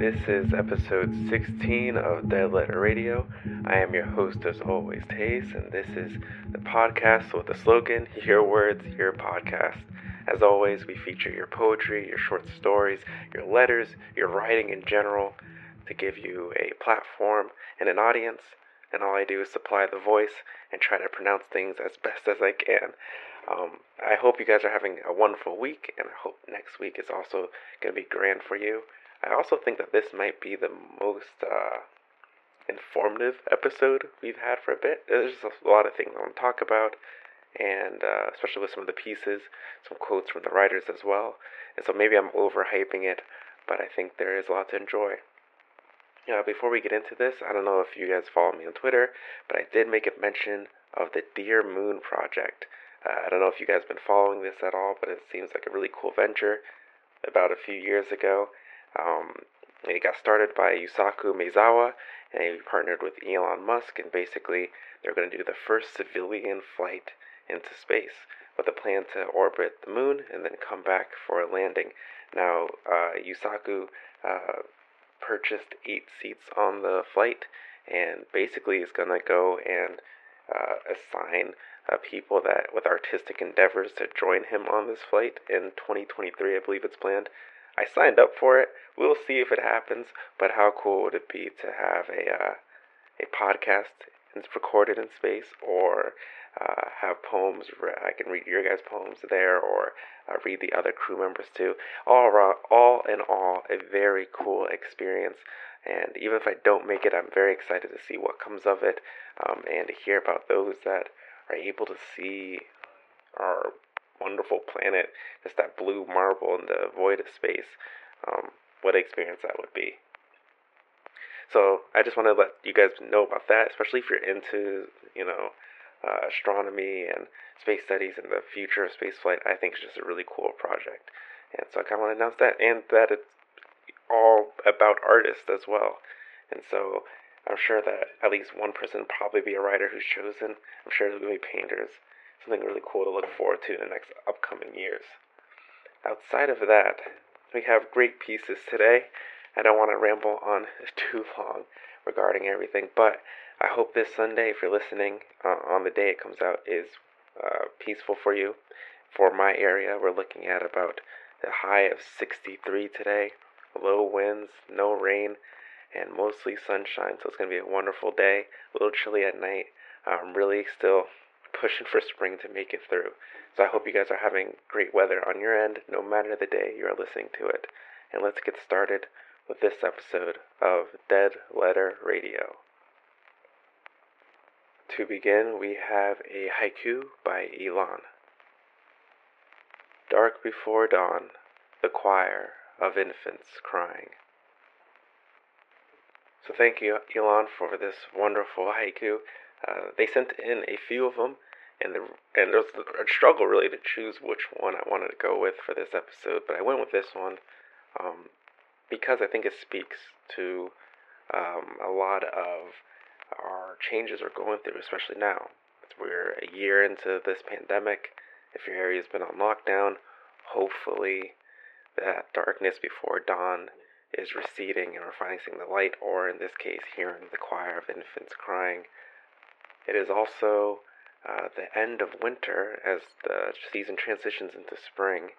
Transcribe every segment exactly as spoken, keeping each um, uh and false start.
This is episode sixteen of Dead Letter Radio. I am your host, as always, Taze, and this is the podcast with the slogan, Your Words, Your Podcast. As always, we feature your poetry, your short stories, your letters, your writing in general, to give you a platform and an audience, and all I do is supply the voice and try to pronounce things as best as I can. Um, I hope you guys are having a wonderful week, and I hope next week is also going to be grand for you. I also think that this might be the most uh, informative episode we've had for a bit. There's just a lot of things I want to talk about, and uh, especially with some of the pieces, some quotes from the writers as well. And so maybe I'm overhyping it, but I think there is a lot to enjoy. Uh, before we get into this, I don't know if you guys follow me on Twitter, but I did make a mention of the Dear Moon Project. Uh, I don't know if you guys have been following this at all, but it seems like a really cool venture about a few years ago. Um, it got started by Yusaku Maezawa, and he partnered with Elon Musk, and basically they're going to do the first civilian flight into space with a plan to orbit the moon and then come back for a landing. Now, uh, Yusaku uh, purchased eight seats on the flight, and basically is going to go and uh, assign uh, people that with artistic endeavors to join him on this flight in twenty twenty-three, I believe it's planned. I signed up for it. We'll see if it happens, but how cool would it be to have a uh, a podcast that's recorded in space, or uh, have poems? Re- I can read your guys' poems there, or uh, read the other crew members too. All around, all in all, a very cool experience. And even if I don't make it, I'm very excited to see what comes of it, um, and to hear about those that are able to see our wonderful planet, just that blue marble in the void of space. Um, what an experience that would be. So I just want to let you guys know about that, especially if you're into, you know, uh, astronomy and space studies and the future of spaceflight. I think it's just a really cool project. And so I kind of want to announce that, and that it's all about artists as well. And so I'm sure that at least one person will probably be a writer who's chosen. I'm sure there'll be painters. Something really cool to look forward to in the next upcoming years. Outside of that, we have great pieces today. I don't want to ramble on too long regarding everything, but I hope this Sunday, if you're listening, uh, on the day it comes out, is uh, peaceful for you. For my area, we're looking at about a high of sixty-three today, low winds, no rain, and mostly sunshine, so it's going to be a wonderful day. A little chilly at night. I'm really still pushing for spring to make it through. So I hope you guys are having great weather on your end, no matter the day you are listening to it. And let's get started with this episode of Dead Letter Radio. To begin, we have a haiku by Elon. Dark before dawn, the choir of infants crying. So thank you, Elon, for this wonderful haiku. Uh, they sent in a few of them, and, the, and there was a struggle really to choose which one I wanted to go with for this episode, but I went with this one um, because I think it speaks to um, a lot of our changes we're going through, especially now. We're a year into this pandemic. If your area's been on lockdown, hopefully that darkness before dawn is receding and we're finally seeing the light, or in this case, hearing the choir of infants crying. It is also uh, the end of winter as the season transitions into spring.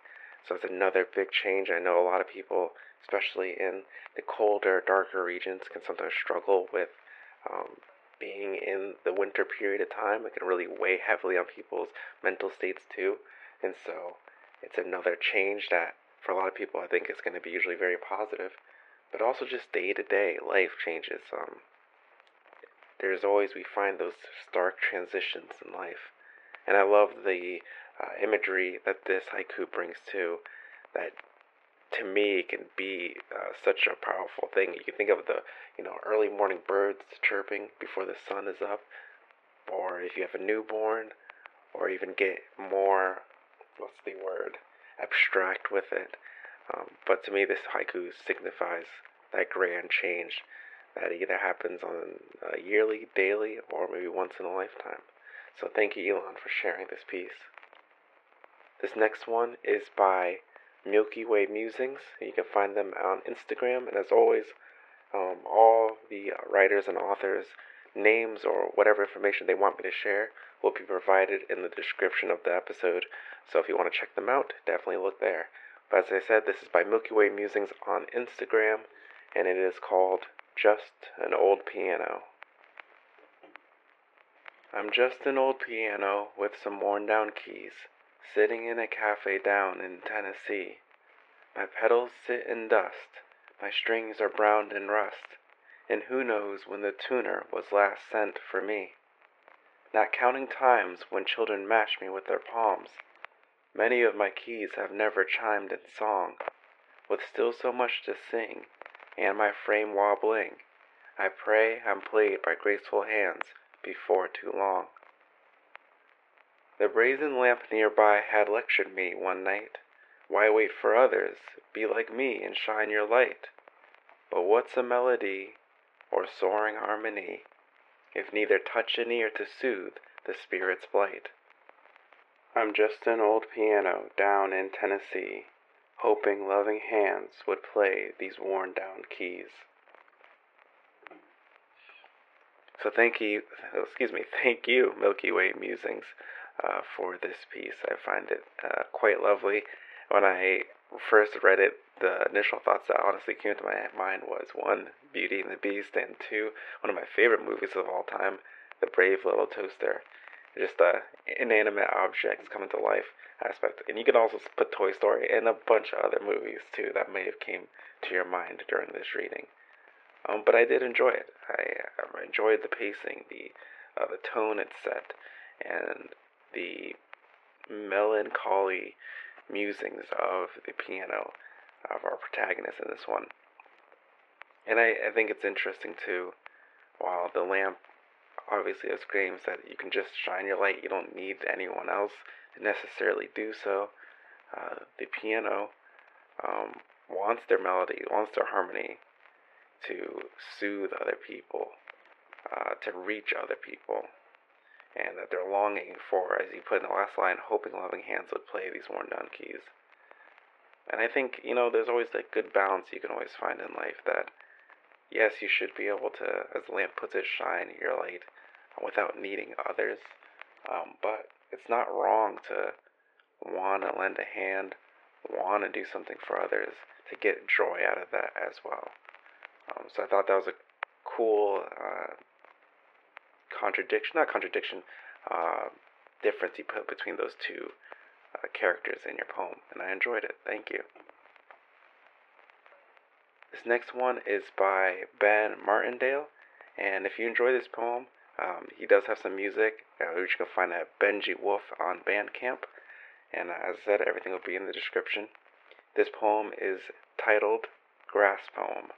So it's another big change. I know a lot of people, especially in the colder, darker regions, can sometimes struggle with um, being in the winter period of time. It can really weigh heavily on people's mental states too. And so it's another change that for a lot of people I think is going to be usually very positive. But also just day-to-day life changes. Um, There's always, we find those stark transitions in life. And I love the uh, imagery that this haiku brings too. That, to me, can be uh, such a powerful thing. You can think of the, you know, early morning birds chirping before the sun is up. Or if you have a newborn. Or even get more, what's the word, abstract with it. Um, but to me, this haiku signifies that grand change. That either happens on a yearly, daily, or maybe once in a lifetime. So thank you, Elon, for sharing this piece. This next one is by Milky Way Musings. You can find them on Instagram. And as always, um, all the writers and authors' names or whatever information they want me to share will be provided in the description of the episode. So if you want to check them out, definitely look there. But as I said, this is by Milky Way Musings on Instagram, and it is called Just an Old Piano. I'm just an old piano with some worn-down keys, sitting in a cafe down in Tennessee. My pedals sit in dust, my strings are browned in rust, and who knows when the tuner was last sent for me. Not counting times when children mash me with their palms, many of my keys have never chimed in song. With still so much to sing, and my frame wobbling, I pray I'm played by graceful hands before too long. The brazen lamp nearby had lectured me one night. Why wait for others? Be like me and shine your light. But what's a melody or soaring harmony if neither touch an ear to soothe the spirit's blight? I'm just an old piano down in Tennessee, hoping loving hands would play these worn down keys. So thank you, excuse me, thank you, Milky Way Musings, uh, for this piece. I find it uh, quite lovely. When I first read it, the initial thoughts that honestly came to my mind was, one, Beauty and the Beast, and two, one of my favorite movies of all time, The Brave Little Toaster. Just uh, inanimate objects coming to life aspect. And you can also put Toy Story and a bunch of other movies, too, that may have came to your mind during this reading. Um, but I did enjoy it. I, I enjoyed the pacing, the uh, the tone it set, and the melancholy musings of the piano of our protagonist in this one. And I, I think it's interesting, too, while the lamp obviously screams that you can just shine your light, you don't need anyone else to necessarily do so, uh, the piano um, wants their melody, wants their harmony, to soothe other people, uh, to reach other people, and that they're longing for, as you put in the last line, hoping loving hands would play these worn down keys. And I think, you know, there's always that good balance you can always find in life that, yes, you should be able to, as the lamp puts it, shine your light without needing others, um, but it's not wrong to want to lend a hand, want to do something for others, to get joy out of that as well. Um, so I thought that was a cool uh, contradiction, not contradiction, uh, difference you put between those two uh, characters in your poem, and I enjoyed it. Thank you. This next one is by Ben Martindale, and if you enjoy this poem, um, he does have some music, uh, which you can find at Benji Wolf on Bandcamp, and uh, as I said, everything will be in the description. This poem is titled Grass Poem.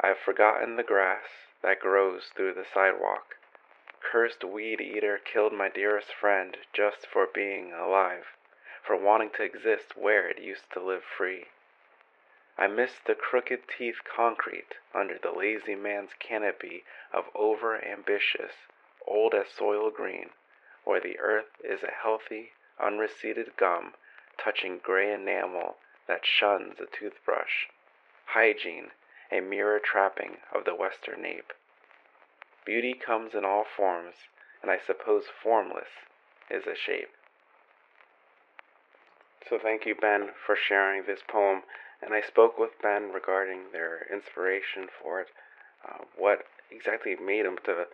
I've forgotten the grass that grows through the sidewalk. Cursed weed eater killed my dearest friend just for being alive, for wanting to exist where it used to live free. I miss the crooked teeth concrete under the lazy man's canopy of over-ambitious, old as soil green, where the earth is a healthy, unreceded gum touching gray enamel that shuns a toothbrush. Hygiene, a mirror trapping of the western ape. Beauty comes in all forms, and I suppose formless is a shape. So thank you, Ben, for sharing this poem. And I spoke with Ben regarding their inspiration for it, uh, what exactly made him to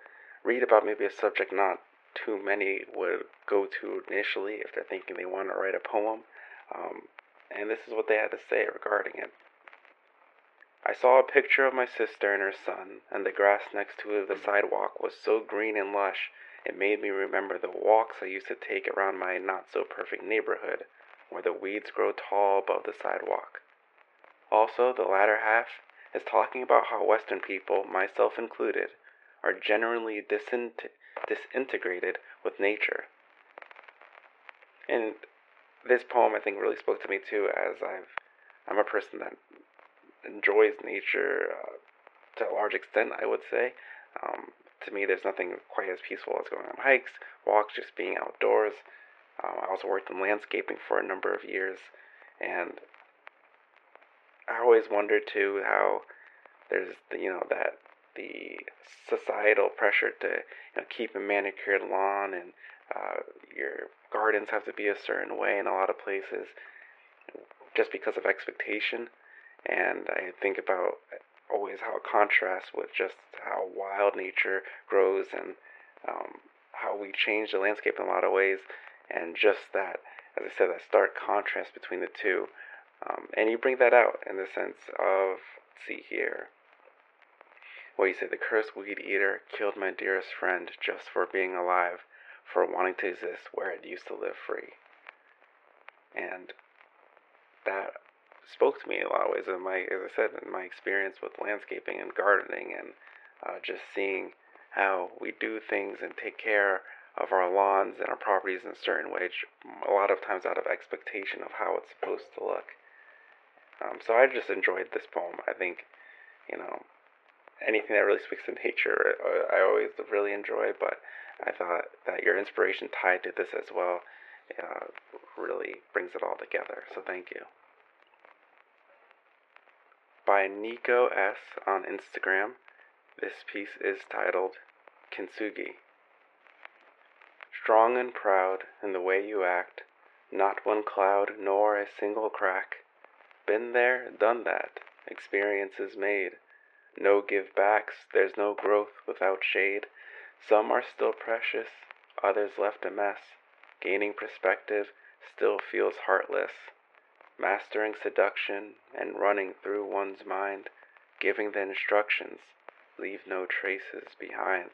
read about maybe a subject not too many would go to initially if they're thinking they want to write a poem. Um, and this is what they had to say regarding it. I saw a picture of my sister and her son, and the grass next to the sidewalk was so green and lush, it made me remember the walks I used to take around my not-so-perfect neighborhood, where the weeds grow tall above the sidewalk. Also, the latter half is talking about how Western people, myself included, are generally disint- disintegrated with nature. And this poem, I think, really spoke to me, too, as I've, I'm a person that enjoys nature uh, to a large extent, I would say. Um, to me, there's nothing quite as peaceful as going on hikes, walks, just being outdoors. Um, I also worked in landscaping for a number of years, and I always wonder too how there's the, you know that the societal pressure to you know keep a manicured lawn and uh, your gardens have to be a certain way in a lot of places just because of expectation. And I think about always how it contrasts with just how wild nature grows and um, how we change the landscape in a lot of ways, and just that, as I said, that stark contrast between the two. Um, and you bring that out in the sense of, let's see here, well, you say, the cursed weed eater killed my dearest friend just for being alive, for wanting to exist where it used to live free. And that spoke to me in a lot of ways, in my, as I said, in my experience with landscaping and gardening, and uh, just seeing how we do things and take care of our lawns and our properties in a certain way, a lot of times out of expectation of how it's supposed to look. Um, so I just enjoyed this poem. I think, you know, anything that really speaks to nature, I, I always really enjoy, but I thought that your inspiration tied to this as well uh, really brings it all together. So thank you. By Nico S. on Instagram, this piece is titled Kintsugi. Strong and proud in the way you act, not one cloud nor a single crack. Been there, done that, experiences made. No give backs, there's no growth without shade. Some are still precious, others left a mess. Gaining perspective still feels heartless. Mastering seduction and running through one's mind, giving the instructions, leave no traces behind.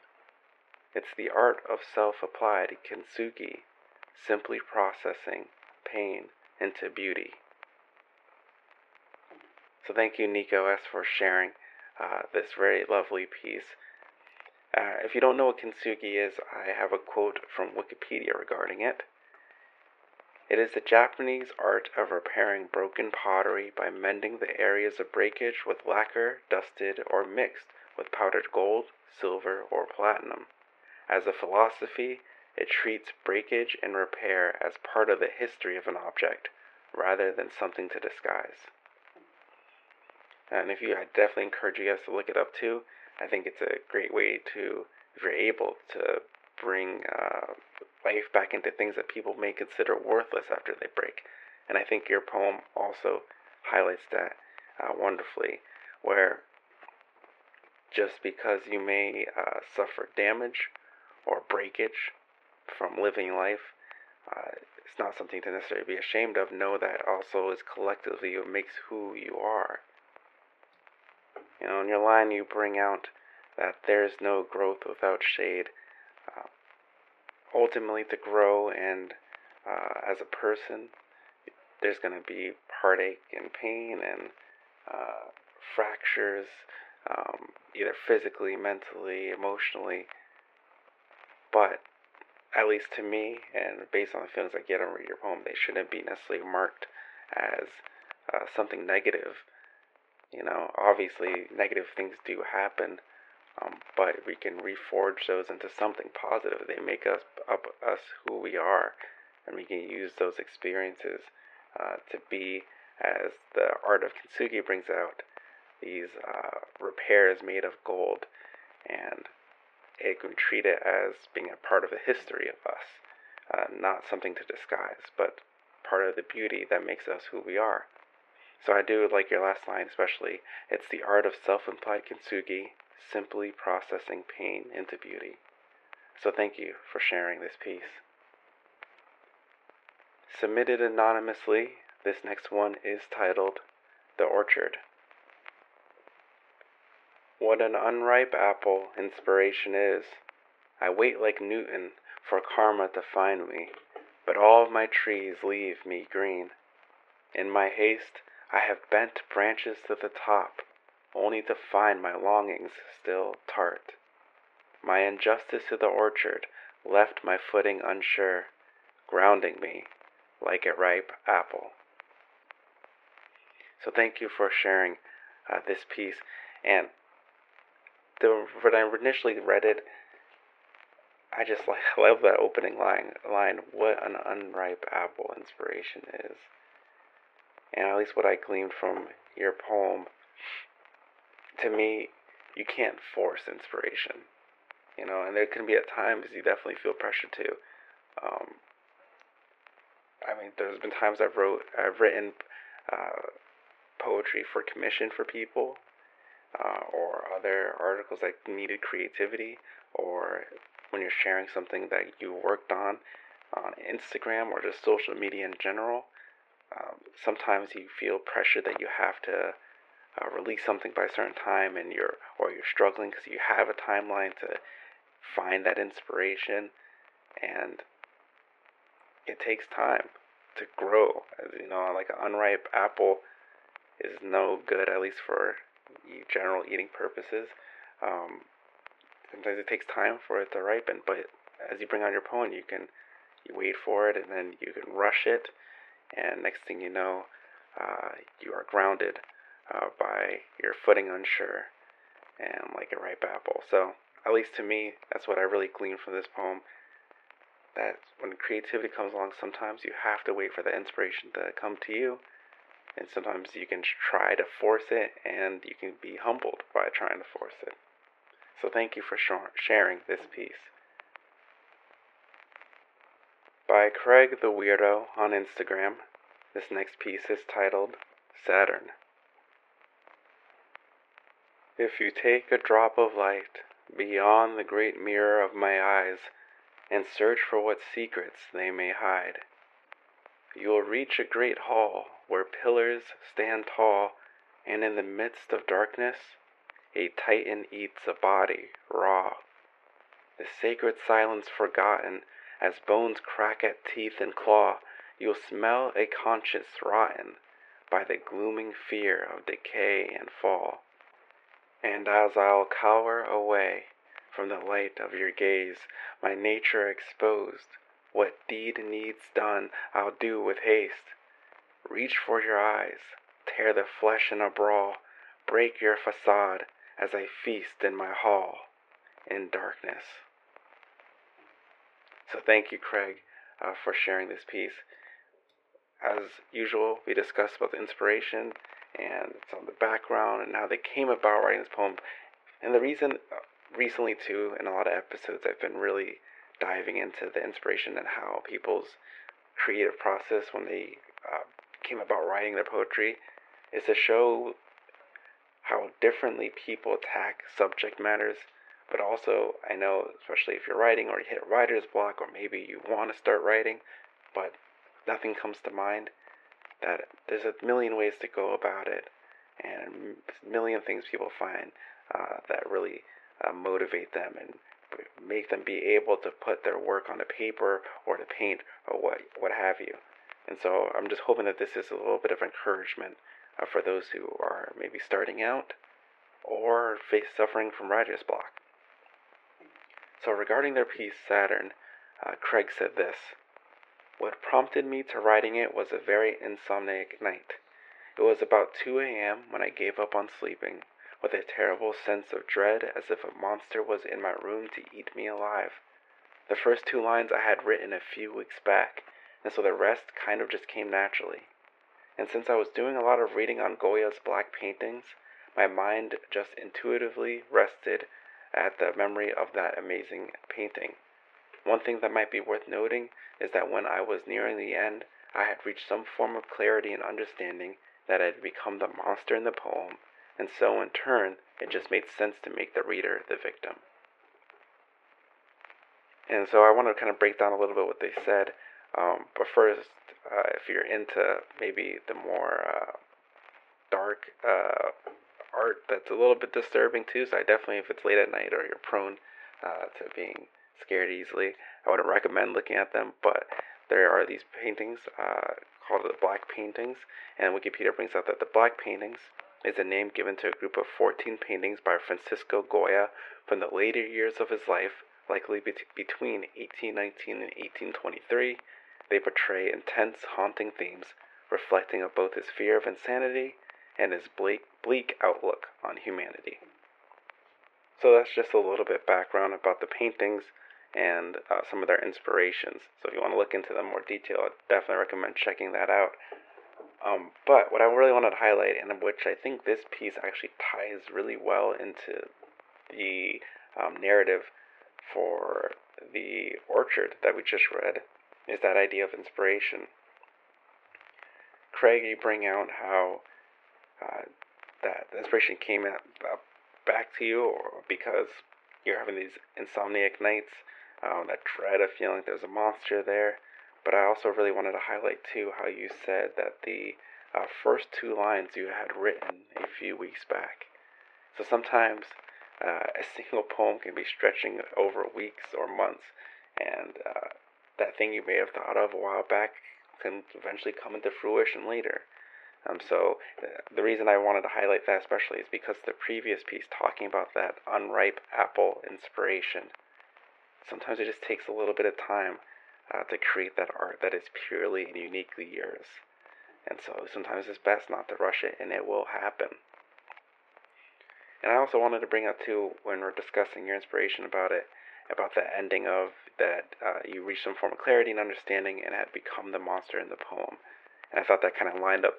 It's the art of self-applied kintsugi, simply processing pain into beauty. So thank you, Nico S., for sharing uh, this very lovely piece. Uh, if you don't know what kintsugi is, I have a quote from Wikipedia regarding it. It is the Japanese art of repairing broken pottery by mending the areas of breakage with lacquer, dusted, or mixed with powdered gold, silver, or platinum. As a philosophy, it treats breakage and repair as part of the history of an object, rather than something to disguise. And if you, I definitely encourage you guys to look it up too. I think it's a great way to, if you're able to, bring uh, life back into things that people may consider worthless after they break. And I think your poem also highlights that uh, wonderfully, where just because you may uh, suffer damage or breakage from living life, uh, it's not something to necessarily be ashamed of. Know that also is collectively what makes who you are. You know, in your line you bring out that there is no growth without shade. Uh, ultimately, to grow and uh, as a person, there's going to be heartache and pain and uh, fractures, um, either physically, mentally, emotionally. But at least to me, and based on the feelings I get and read your poem, they shouldn't be necessarily marked as uh, something negative. You know, obviously negative things do happen, um, but we can reforge those into something positive. They make us up us who we are, and we can use those experiences uh, to be, as the art of kintsugi brings out, these uh, repairs made of gold, and it can treat it as being a part of the history of us, uh, not something to disguise, but part of the beauty that makes us who we are. So I do like your last line especially. It's the art of self-implied kintsugi, simply processing pain into beauty. So thank you for sharing this piece. Submitted anonymously, this next one is titled The Orchard. What an unripe apple inspiration is. I wait like Newton for karma to find me, but all of my trees leave me green. In my haste, I have bent branches to the top, only to find my longings still tart. My injustice to the orchard left my footing unsure, grounding me like a ripe apple. So thank you for sharing uh, this piece. And The, when I initially read it, I just like, I love that opening line, line, what an unripe apple inspiration is. And at least what I gleaned from your poem, to me, you can't force inspiration, you know, and there can be at times you definitely feel pressure to. Um, I mean, there's been times I've wrote, I've written uh, poetry for commission for people, uh, or other articles that needed creativity, or when you're sharing something that you worked on on Instagram or just social media in general. Um, sometimes you feel pressure that you have to uh, release something by a certain time, and you're or you're struggling because you have a timeline to find that inspiration, and it takes time to grow. You know, like an unripe apple is no good, at least for general eating purposes. Um, sometimes it takes time for it to ripen, but as you bring on your poem, you can you wait for it, and then you can rush it. And next thing you know, uh, you are grounded uh, by your footing unsure and like a ripe apple. So, at least to me, that's what I really gleaned from this poem. That when creativity comes along, sometimes you have to wait for the inspiration to come to you. And sometimes you can try to force it, and you can be humbled by trying to force it. So thank you for sh- sharing this piece. By Craig the Weirdo on Instagram, this next piece is titled Saturn. If you take a drop of light beyond the great mirror of my eyes and search for what secrets they may hide, you'll reach a great hall where pillars stand tall, and in the midst of darkness, a titan eats a body raw. The sacred silence forgotten, as bones crack at teeth and claw, you'll smell a conscience rotten by the glooming fear of decay and fall. And as I'll cower away from the light of your gaze, my nature exposed, what deed needs done I'll do with haste. Reach for your eyes, tear the flesh in a brawl, break your facade as I feast in my hall in darkness. So thank you, Craig, uh, for sharing this piece. As usual, we discussed about the inspiration and some of the background and how they came about writing this poem. And the reason, uh, recently too, in a lot of episodes, I've been really diving into the inspiration and how people's creative process when they uh, came about writing their poetry is to show how differently people attack subject matters. But also, I know, especially if you're writing or you hit writer's block, or maybe you want to start writing, but nothing comes to mind, that there's a million ways to go about it, and a million things people find uh, that really uh, motivate them and make them be able to put their work on the paper or to paint or what, what have you. And so I'm just hoping that this is a little bit of encouragement uh, for those who are maybe starting out or face suffering from writer's block. So regarding their piece, Saturn, uh, Craig said this: what prompted me to writing it was a very insomniac night. It was about two a.m. when I gave up on sleeping, with a terrible sense of dread as if a monster was in my room to eat me alive. The first two lines I had written a few weeks back, and so the rest kind of just came naturally. And since I was doing a lot of reading on Goya's black paintings, my mind just intuitively rested at the memory of that amazing painting. One thing that might be worth noting is that when I was nearing the end, I had reached some form of clarity and understanding that had become the monster in the poem, and so in turn, it just made sense to make the reader the victim. And so I want to kind of break down a little bit what they said, um, but first, uh, if you're into maybe the more uh, dark uh, art that's a little bit disturbing too, so I definitely, if it's late at night or you're prone uh, to being scared easily, I wouldn't recommend looking at them. But there are these paintings uh, called the Black Paintings, and Wikipedia brings out that the Black Paintings is a name given to a group of fourteen paintings by Francisco Goya from the later years of his life, likely be- between eighteen nineteen and eighteen twenty-three. They portray intense, haunting themes, reflecting of both his fear of insanity and his bleak, bleak outlook on humanity. So that's just a little bit background about the paintings and uh, some of their inspirations. So if you want to look into them in more detail, I'd definitely recommend checking that out. Um, but what I really wanted to highlight, and which I think this piece actually ties really well into the um, narrative for the orchard that we just read, is that idea of inspiration. Craig, you bring out how uh, that inspiration came at, uh, back to you or because you're having these insomniac nights, um, that dread of feeling like there's a monster there. But I also really wanted to highlight, too, how you said that the uh, first two lines you had written a few weeks back. So sometimes uh, a single poem can be stretching over weeks or months, and uh, that thing you may have thought of a while back can eventually come into fruition later. Um, so the reason I wanted to highlight that especially is because the previous piece talking about that unripe apple inspiration. Sometimes it just takes a little bit of time Uh, to create that art that is purely and uniquely yours. And so sometimes it's best not to rush it, and it will happen. And I also wanted to bring up too, when we're discussing your inspiration about it, about the ending of that uh, you reached some form of clarity and understanding and had become the monster in the poem. And I thought that kind of lined up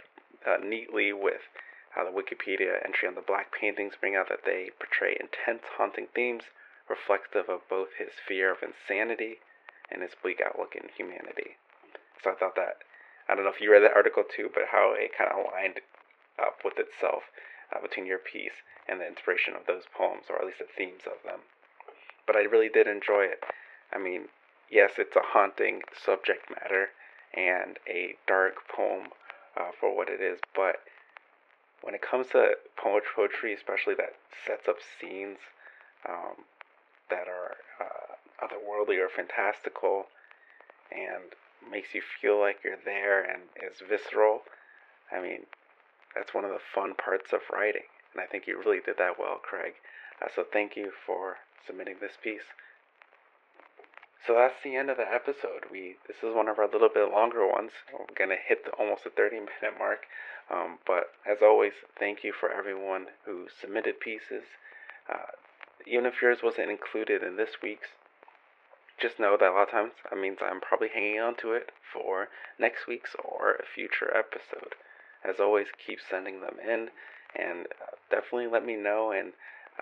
uh, neatly with how the Wikipedia entry on the black paintings bring out that they portray intense haunting themes reflective of both his fear of insanity and his bleak outlook in humanity. So I thought that, I don't know if you read that article too, but how it kind of lined up with itself uh, between your piece and the inspiration of those poems, or at least the themes of them. But I really did enjoy it. I mean, yes, it's a haunting subject matter and a dark poem uh, for what it is, but when it comes to poetry, especially that sets up scenes um, that are uh, otherworldly or fantastical and makes you feel like you're there and is visceral, I mean, that's one of the fun parts of writing. And I think you really did that well, Craig. Uh, so thank you for submitting this piece. So that's the end of the episode. We This is one of our little bit longer ones. We're going to hit the, almost the thirty-minute mark. Um, but as always, thank you for everyone who submitted pieces. Uh, even if yours wasn't included in this week's, just know that a lot of times that means I'm probably hanging on to it for next week's or a future episode. As always, keep sending them in, and uh, definitely let me know and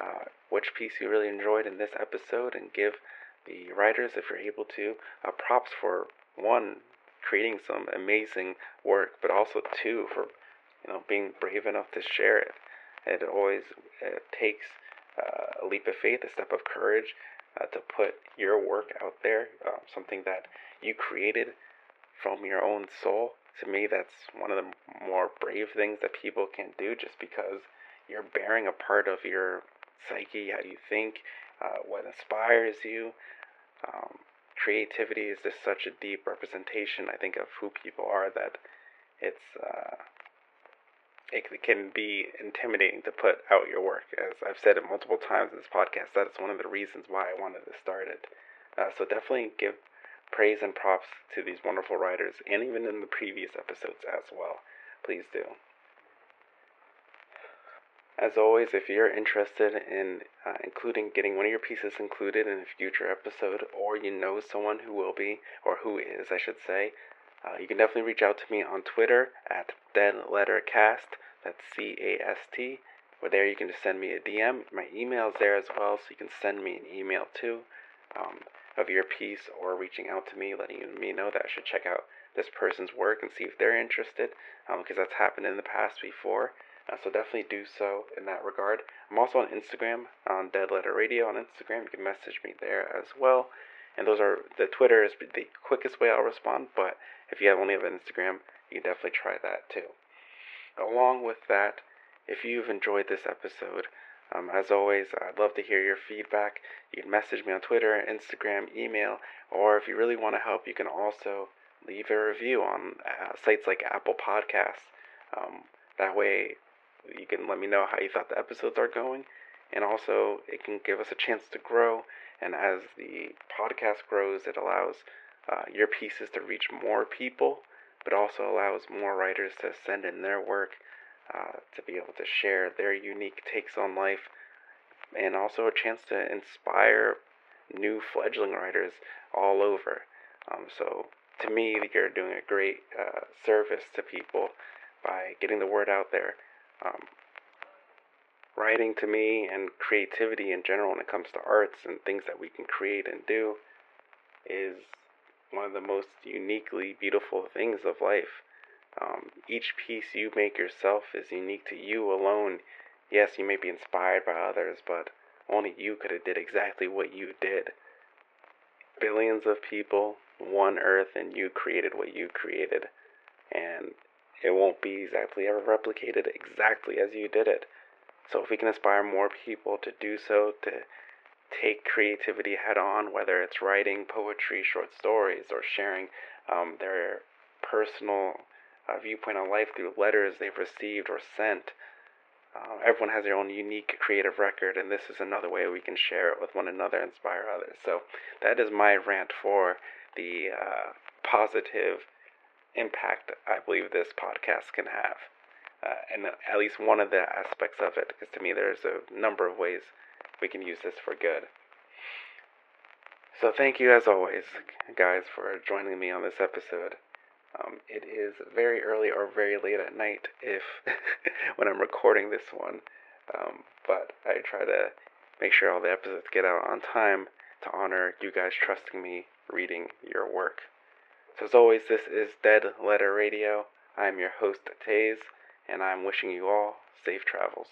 uh, which piece you really enjoyed in this episode, and give the writers, if you're able to, uh, props for, one, creating some amazing work, but also, two, for you know being brave enough to share it. It always it takes uh, a leap of faith, a step of courage, Uh, to put your work out there, uh, something that you created from your own soul. To me, that's one of the more brave things that people can do, just because you're bearing a part of your psyche, how you think, uh, what inspires you. Um, creativity is just such a deep representation, I think, of who people are, that it's uh, it can be intimidating to put out your work. As I've said it multiple times in this podcast, that is one of the reasons why I wanted to start it. Uh, so definitely give praise and props to these wonderful writers, and even in the previous episodes as well. Please do. As always, if you're interested in uh, including getting one of your pieces included in a future episode, or you know someone who will be, or who is, I should say, Uh, you can definitely reach out to me on Twitter at deadlettercast, that's C A S T, where there you can just send me a D M. My email's there as well, so you can send me an email too um, of your piece, or reaching out to me, letting me know that I should check out this person's work and see if they're interested, um, because that's happened in the past before. Uh, so definitely do so in that regard. I'm also on Instagram, on Dead Letter Radio on Instagram. You can message me there as well. And those are, the Twitter is the quickest way I'll respond, but if you have only have an Instagram, you can definitely try that too. Along with that, if you've enjoyed this episode, um, as always, I'd love to hear your feedback. You can message me on Twitter, Instagram, email, or if you really want to help, you can also leave a review on uh, sites like Apple Podcasts. Um, that way, you can let me know how you thought the episodes are going, and also it can give us a chance to grow. And as the podcast grows, it allows uh, your pieces to reach more people, but also allows more writers to send in their work, uh, to be able to share their unique takes on life, and also a chance to inspire new fledgling writers all over. Um, so to me, you're doing a great uh, service to people by getting the word out there. Um, writing to me and creativity in general when it comes to arts and things that we can create and do is one of the most uniquely beautiful things of life. Um, each piece you make yourself is unique to you alone. Yes, you may be inspired by others, but only you could have did exactly what you did. Billions of people, one earth, and you created what you created. And it won't be exactly ever replicated exactly as you did it. So if we can inspire more people to do so, to take creativity head on, whether it's writing poetry, short stories, or sharing um, their personal uh, viewpoint on life through letters they've received or sent. Uh, everyone has their own unique creative record, and this is another way we can share it with one another, inspire others. So that is my rant for the uh, positive impact I believe this podcast can have. Uh, and at least one of the aspects of it, because to me there's a number of ways we can use this for good. So thank you as always, guys, for joining me on this episode. Um, it is very early or very late at night if when I'm recording this one, um, but I try to make sure all the episodes get out on time to honor you guys trusting me reading your work. So as always, this is Dead Letter Radio. I'm your host, Taze, and I'm wishing you all safe travels.